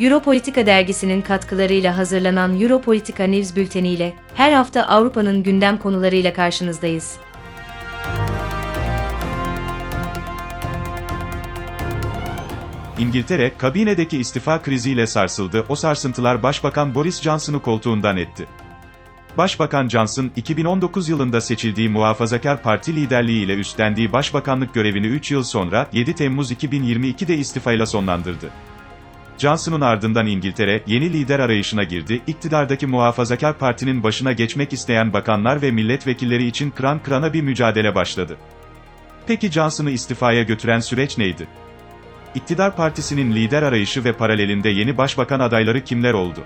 Euro Politika dergisinin katkılarıyla hazırlanan Euro Politika News bülteniyle her hafta Avrupa'nın gündem konularıyla karşınızdayız. İngiltere, kabinedeki istifa kriziyle sarsıldı. O sarsıntılar Başbakan Boris Johnson'u koltuğundan etti. Başbakan Johnson, 2019 yılında seçildiği Muhafazakar Parti liderliğiyle üstlendiği başbakanlık görevini 3 yıl sonra, 7 Temmuz 2022'de istifayla sonlandırdı. Johnson'un ardından İngiltere, yeni lider arayışına girdi. İktidardaki Muhafazakar Parti'nin başına geçmek isteyen bakanlar ve milletvekilleri için kıran kırana bir mücadele başladı. Peki Johnson'u istifaya götüren süreç neydi? İktidar partisinin lider arayışı ve paralelinde yeni başbakan adayları kimler oldu?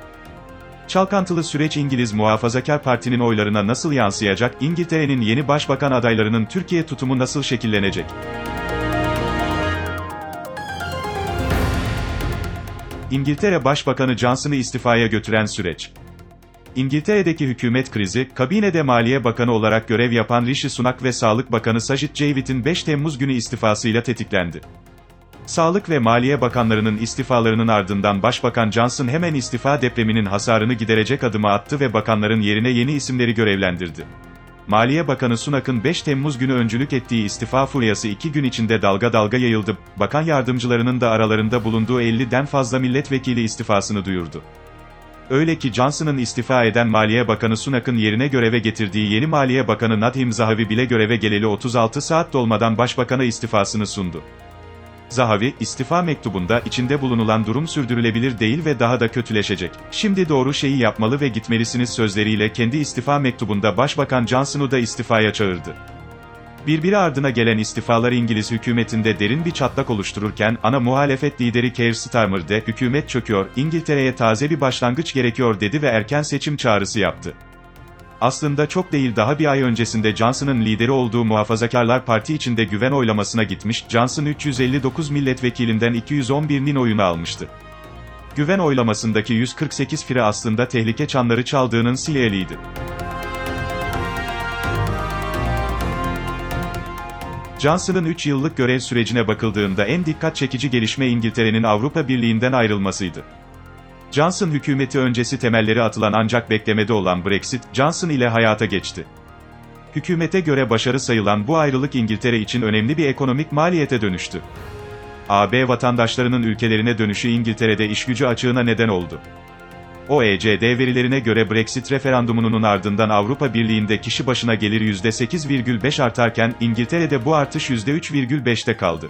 Çalkantılı süreç İngiliz Muhafazakar Parti'nin oylarına nasıl yansıyacak? İngiltere'nin yeni başbakan adaylarının Türkiye tutumu nasıl şekillenecek? İngiltere Başbakanı Johnson'ı istifaya götüren süreç. İngiltere'deki hükümet krizi, kabinede Maliye Bakanı olarak görev yapan Rishi Sunak ve Sağlık Bakanı Sajid Javid'in 5 Temmuz günü istifasıyla tetiklendi. Sağlık ve Maliye Bakanlarının istifalarının ardından Başbakan Johnson hemen istifa depreminin hasarını giderecek adımı attı ve bakanların yerine yeni isimleri görevlendirdi. Maliye Bakanı Sunak'ın 5 Temmuz günü öncülük ettiği istifa furyası 2 gün içinde dalga dalga yayıldı. Bakan yardımcılarının da aralarında bulunduğu 50'den fazla milletvekili istifasını duyurdu. Öyle ki Johnson'ın istifa eden Maliye Bakanı Sunak'ın yerine göreve getirdiği yeni Maliye Bakanı Nadhim Zahawi bile göreve geleli 36 saat dolmadan Başbakan'a istifasını sundu. Zahawi, istifa mektubunda, içinde bulunulan durum sürdürülebilir değil ve daha da kötüleşecek. Şimdi doğru şeyi yapmalı ve gitmelisiniz sözleriyle kendi istifa mektubunda Başbakan Johnson'u da istifaya çağırdı. Birbiri ardına gelen istifalar İngiliz hükümetinde derin bir çatlak oluştururken, ana muhalefet lideri Keir Starmer de, hükümet çöküyor, İngiltere'ye taze bir başlangıç gerekiyor dedi ve erken seçim çağrısı yaptı. Aslında çok değil daha bir ay öncesinde Johnson'ın lideri olduğu Muhafazakarlar Parti içinde güven oylamasına gitmiş, Johnson 359 milletvekilinden 211'nin oyunu almıştı. Güven oylamasındaki 148 fire aslında tehlike çanları çaldığının sinyaliydi. Johnson'ın 3 yıllık görev sürecine bakıldığında en dikkat çekici gelişme İngiltere'nin Avrupa Birliği'nden ayrılmasıydı. Johnson hükümeti öncesi temelleri atılan ancak beklemede olan Brexit, Johnson ile hayata geçti. Hükümete göre başarı sayılan bu ayrılık İngiltere için önemli bir ekonomik maliyete dönüştü. AB vatandaşlarının ülkelerine dönüşü İngiltere'de işgücü açığına neden oldu. OECD verilerine göre Brexit referandumunun ardından Avrupa Birliği'nde kişi başına gelir %8,5 artarken, İngiltere'de bu artış %3,5'te kaldı.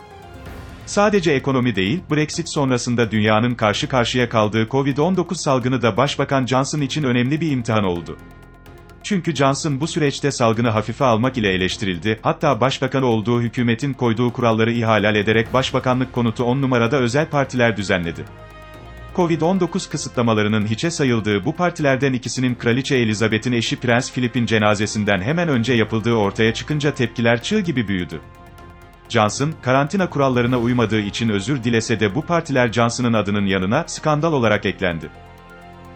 Sadece ekonomi değil, Brexit sonrasında dünyanın karşı karşıya kaldığı Covid-19 salgını da Başbakan Johnson için önemli bir imtihan oldu. Çünkü Johnson bu süreçte salgını hafife almak ile eleştirildi, hatta başbakanı olduğu hükümetin koyduğu kuralları ihlal ederek başbakanlık konutu 10 numarada özel partiler düzenledi. Covid-19 kısıtlamalarının hiçe sayıldığı bu partilerden ikisinin Kraliçe Elizabeth'in eşi Prens Philip'in cenazesinden hemen önce yapıldığı ortaya çıkınca tepkiler çığ gibi büyüdü. Johnson, karantina kurallarına uymadığı için özür dilese de bu partiler Johnson'ın adının yanına skandal olarak eklendi.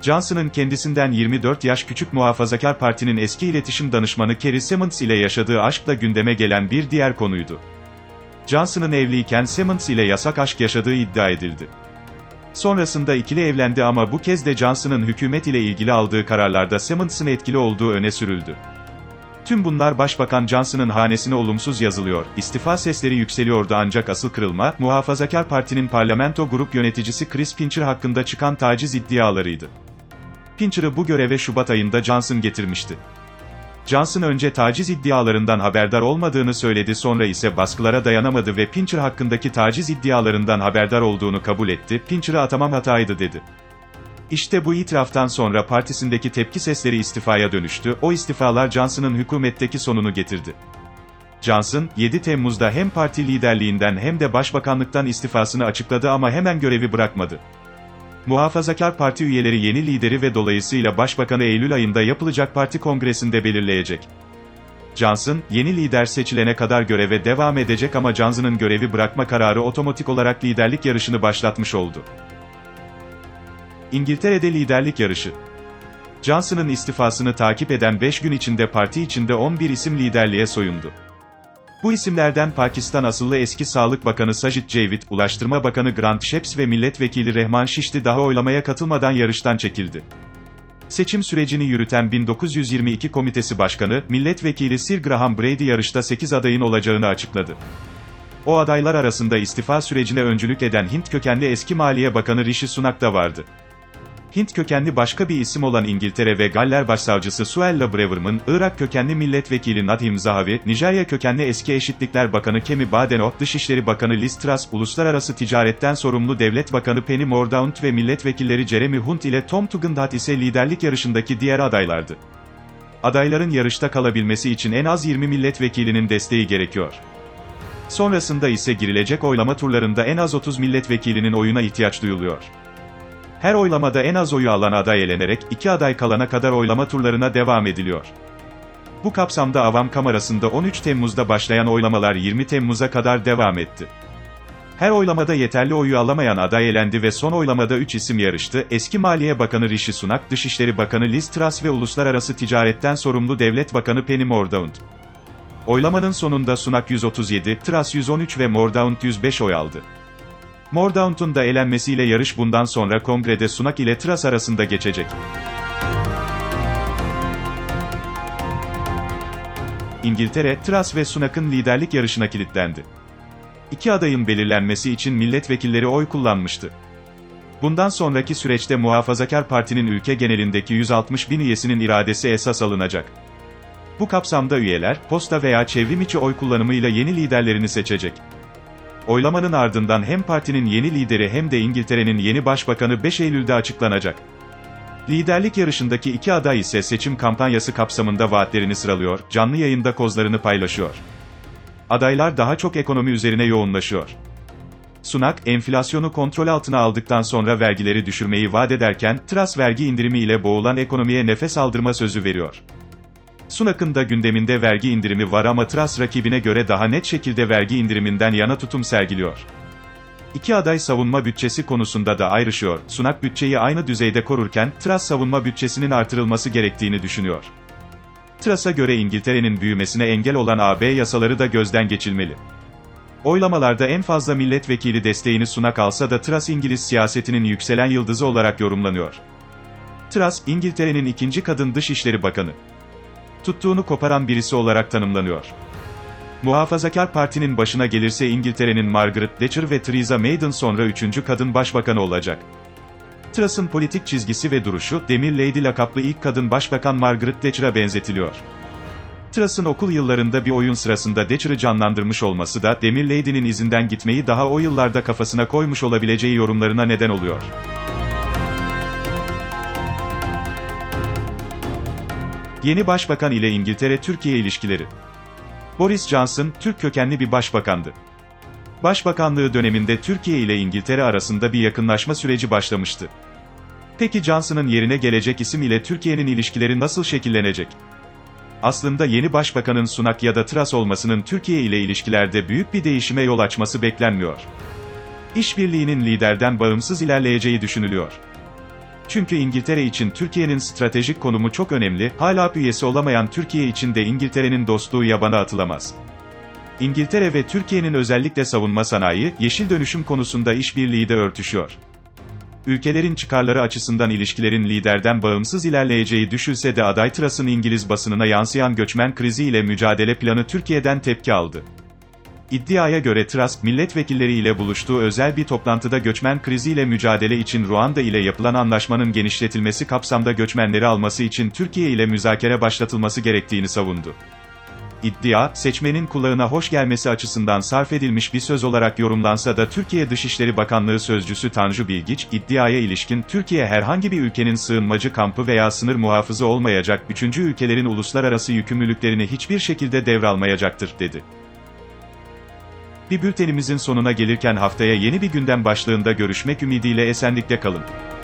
Johnson'ın kendisinden 24 yaş küçük Muhafazakar Parti'nin eski iletişim danışmanı Carrie Symonds ile yaşadığı aşkla gündeme gelen bir diğer konuydu. Johnson'ın evliyken Symonds ile yasak aşk yaşadığı iddia edildi. Sonrasında ikili evlendi ama bu kez de Johnson'ın hükümet ile ilgili aldığı kararlarda Symonds'ın etkili olduğu öne sürüldü. Tüm bunlar Başbakan Johnson'ın hanesine olumsuz yazılıyor, istifa sesleri yükseliyordu ancak asıl kırılma, Muhafazakar Parti'nin parlamento grup yöneticisi Chris Pincher hakkında çıkan taciz iddialarıydı. Pincher'ı bu göreve Şubat ayında Johnson getirmişti. Johnson önce taciz iddialarından haberdar olmadığını söyledi, sonra ise baskılara dayanamadı ve Pincher hakkındaki taciz iddialarından haberdar olduğunu kabul etti, Pincher'ı atamam hataydı dedi. İşte bu itiraftan sonra partisindeki tepki sesleri istifaya dönüştü, o istifalar Johnson'ın hükümetteki sonunu getirdi. Johnson, 7 Temmuz'da hem parti liderliğinden hem de başbakanlıktan istifasını açıkladı ama hemen görevi bırakmadı. Muhafazakar Parti üyeleri yeni lideri ve dolayısıyla başbakanı Eylül ayında yapılacak parti kongresinde belirleyecek. Johnson, yeni lider seçilene kadar göreve devam edecek ama Johnson'ın görevi bırakma kararı otomatik olarak liderlik yarışını başlatmış oldu. İngiltere'de liderlik yarışı. Johnson'ın istifasını takip eden 5 gün içinde parti içinde 11 isim liderliğe soyundu. Bu isimlerden Pakistan asıllı eski Sağlık Bakanı Sajid Javid, Ulaştırma Bakanı Grant Shapps ve Milletvekili Rehman Chishti daha oylamaya katılmadan yarıştan çekildi. Seçim sürecini yürüten 1922 Komitesi Başkanı, Milletvekili Sir Graham Brady yarışta 8 adayın olacağını açıkladı. O adaylar arasında istifa sürecine öncülük eden Hint kökenli eski Maliye Bakanı Rishi Sunak da vardı. Hint kökenli başka bir isim olan İngiltere ve Galler Başsavcısı Suella Braverman, Irak kökenli Milletvekili Nadhim Zahawi, Nijerya kökenli eski Eşitlikler Bakanı Kemi Badenoch, Dışişleri Bakanı Liz Truss, Uluslararası Ticaretten Sorumlu Devlet Bakanı Penny Mordaunt ve Milletvekilleri Jeremy Hunt ile Tom Tugendhat ise liderlik yarışındaki diğer adaylardı. Adayların yarışta kalabilmesi için en az 20 milletvekilinin desteği gerekiyor. Sonrasında ise girilecek oylama turlarında en az 30 milletvekilinin oyuna ihtiyaç duyuluyor. Her oylamada en az oyu alan aday elenerek, 2 aday kalana kadar oylama turlarına devam ediliyor. Bu kapsamda Avam Kamerası'nda 13 Temmuz'da başlayan oylamalar 20 Temmuz'a kadar devam etti. Her oylamada yeterli oyu alamayan aday elendi ve son oylamada 3 isim yarıştı. Eski Maliye Bakanı Rishi Sunak, Dışişleri Bakanı Liz Truss ve Uluslararası Ticaretten Sorumlu Devlet Bakanı Penny Mordaunt. Oylamanın sonunda Sunak 137, Truss 113 ve Mordaunt 105 oy aldı. Mordaunt'un da elenmesiyle yarış bundan sonra kongrede Sunak ile Truss arasında geçecek. İngiltere, Truss ve Sunak'ın liderlik yarışına kilitlendi. 2 adayın belirlenmesi için milletvekilleri oy kullanmıştı. Bundan sonraki süreçte Muhafazakar Parti'nin ülke genelindeki 160 bin üyesinin iradesi esas alınacak. Bu kapsamda üyeler, posta veya çevrim içi oy kullanımıyla yeni liderlerini seçecek. Oylamanın ardından hem partinin yeni lideri hem de İngiltere'nin yeni başbakanı 5 Eylül'de açıklanacak. Liderlik yarışındaki 2 aday ise seçim kampanyası kapsamında vaatlerini sıralıyor, canlı yayında kozlarını paylaşıyor. Adaylar daha çok ekonomi üzerine yoğunlaşıyor. Sunak, enflasyonu kontrol altına aldıktan sonra vergileri düşürmeyi vaat ederken, Truss vergi indirimi ile boğulan ekonomiye nefes aldırma sözü veriyor. Sunak'ın da gündeminde vergi indirimi var ama Truss rakibine göre daha net şekilde vergi indiriminden yana tutum sergiliyor. 2 aday savunma bütçesi konusunda da ayrışıyor. Sunak bütçeyi aynı düzeyde korurken, Truss savunma bütçesinin artırılması gerektiğini düşünüyor. Truss'a göre İngiltere'nin büyümesine engel olan AB yasaları da gözden geçilmeli. Oylamalarda en fazla milletvekili desteğini Sunak alsa da Truss İngiliz siyasetinin yükselen yıldızı olarak yorumlanıyor. Truss, İngiltere'nin 2. kadın Dışişleri Bakanı. Tuttuğunu koparan birisi olarak tanımlanıyor. Muhafazakar Parti'nin başına gelirse İngiltere'nin Margaret Thatcher ve Theresa May'den sonra 3. kadın başbakanı olacak. Truss'ın politik çizgisi ve duruşu, Demir Lady lakaplı ilk kadın başbakan Margaret Thatcher'a benzetiliyor. Truss'ın okul yıllarında bir oyun sırasında Thatcher'ı canlandırmış olması da, Demir Lady'nin izinden gitmeyi daha o yıllarda kafasına koymuş olabileceği yorumlarına neden oluyor. Yeni başbakan ile İngiltere-Türkiye ilişkileri. Boris Johnson, Türk kökenli bir başbakandı. Başbakanlığı döneminde Türkiye ile İngiltere arasında bir yakınlaşma süreci başlamıştı. Peki Johnson'ın yerine gelecek isim ile Türkiye'nin ilişkileri nasıl şekillenecek? Aslında yeni başbakanın Sunak ya da Truss olmasının Türkiye ile ilişkilerde büyük bir değişime yol açması beklenmiyor. İşbirliğinin liderden bağımsız ilerleyeceği düşünülüyor. Çünkü İngiltere için Türkiye'nin stratejik konumu çok önemli, hala üyesi olamayan Türkiye için de İngiltere'nin dostluğu yabana atılamaz. İngiltere ve Türkiye'nin özellikle savunma sanayi, yeşil dönüşüm konusunda işbirliği de örtüşüyor. Ülkelerin çıkarları açısından ilişkilerin liderden bağımsız ilerleyeceği düşünülse de aday Truss'ın İngiliz basınına yansıyan göçmen krizi ile mücadele planı Türkiye'den tepki aldı. İddiaya göre Truss, milletvekilleriyle buluştuğu özel bir toplantıda göçmen kriziyle mücadele için Ruanda ile yapılan anlaşmanın genişletilmesi kapsamında göçmenleri alması için Türkiye ile müzakere başlatılması gerektiğini savundu. İddia, seçmenin kulağına hoş gelmesi açısından sarf edilmiş bir söz olarak yorumlansa da Türkiye Dışişleri Bakanlığı Sözcüsü Tanju Bilgiç, iddiaya ilişkin Türkiye herhangi bir ülkenin sığınmacı kampı veya sınır muhafızı olmayacak, 3. ülkelerin uluslararası yükümlülüklerini hiçbir şekilde devralmayacaktır, dedi. Bir bültenimizin sonuna gelirken haftaya yeni bir gündem başlığında görüşmek ümidiyle esenlikle kalın.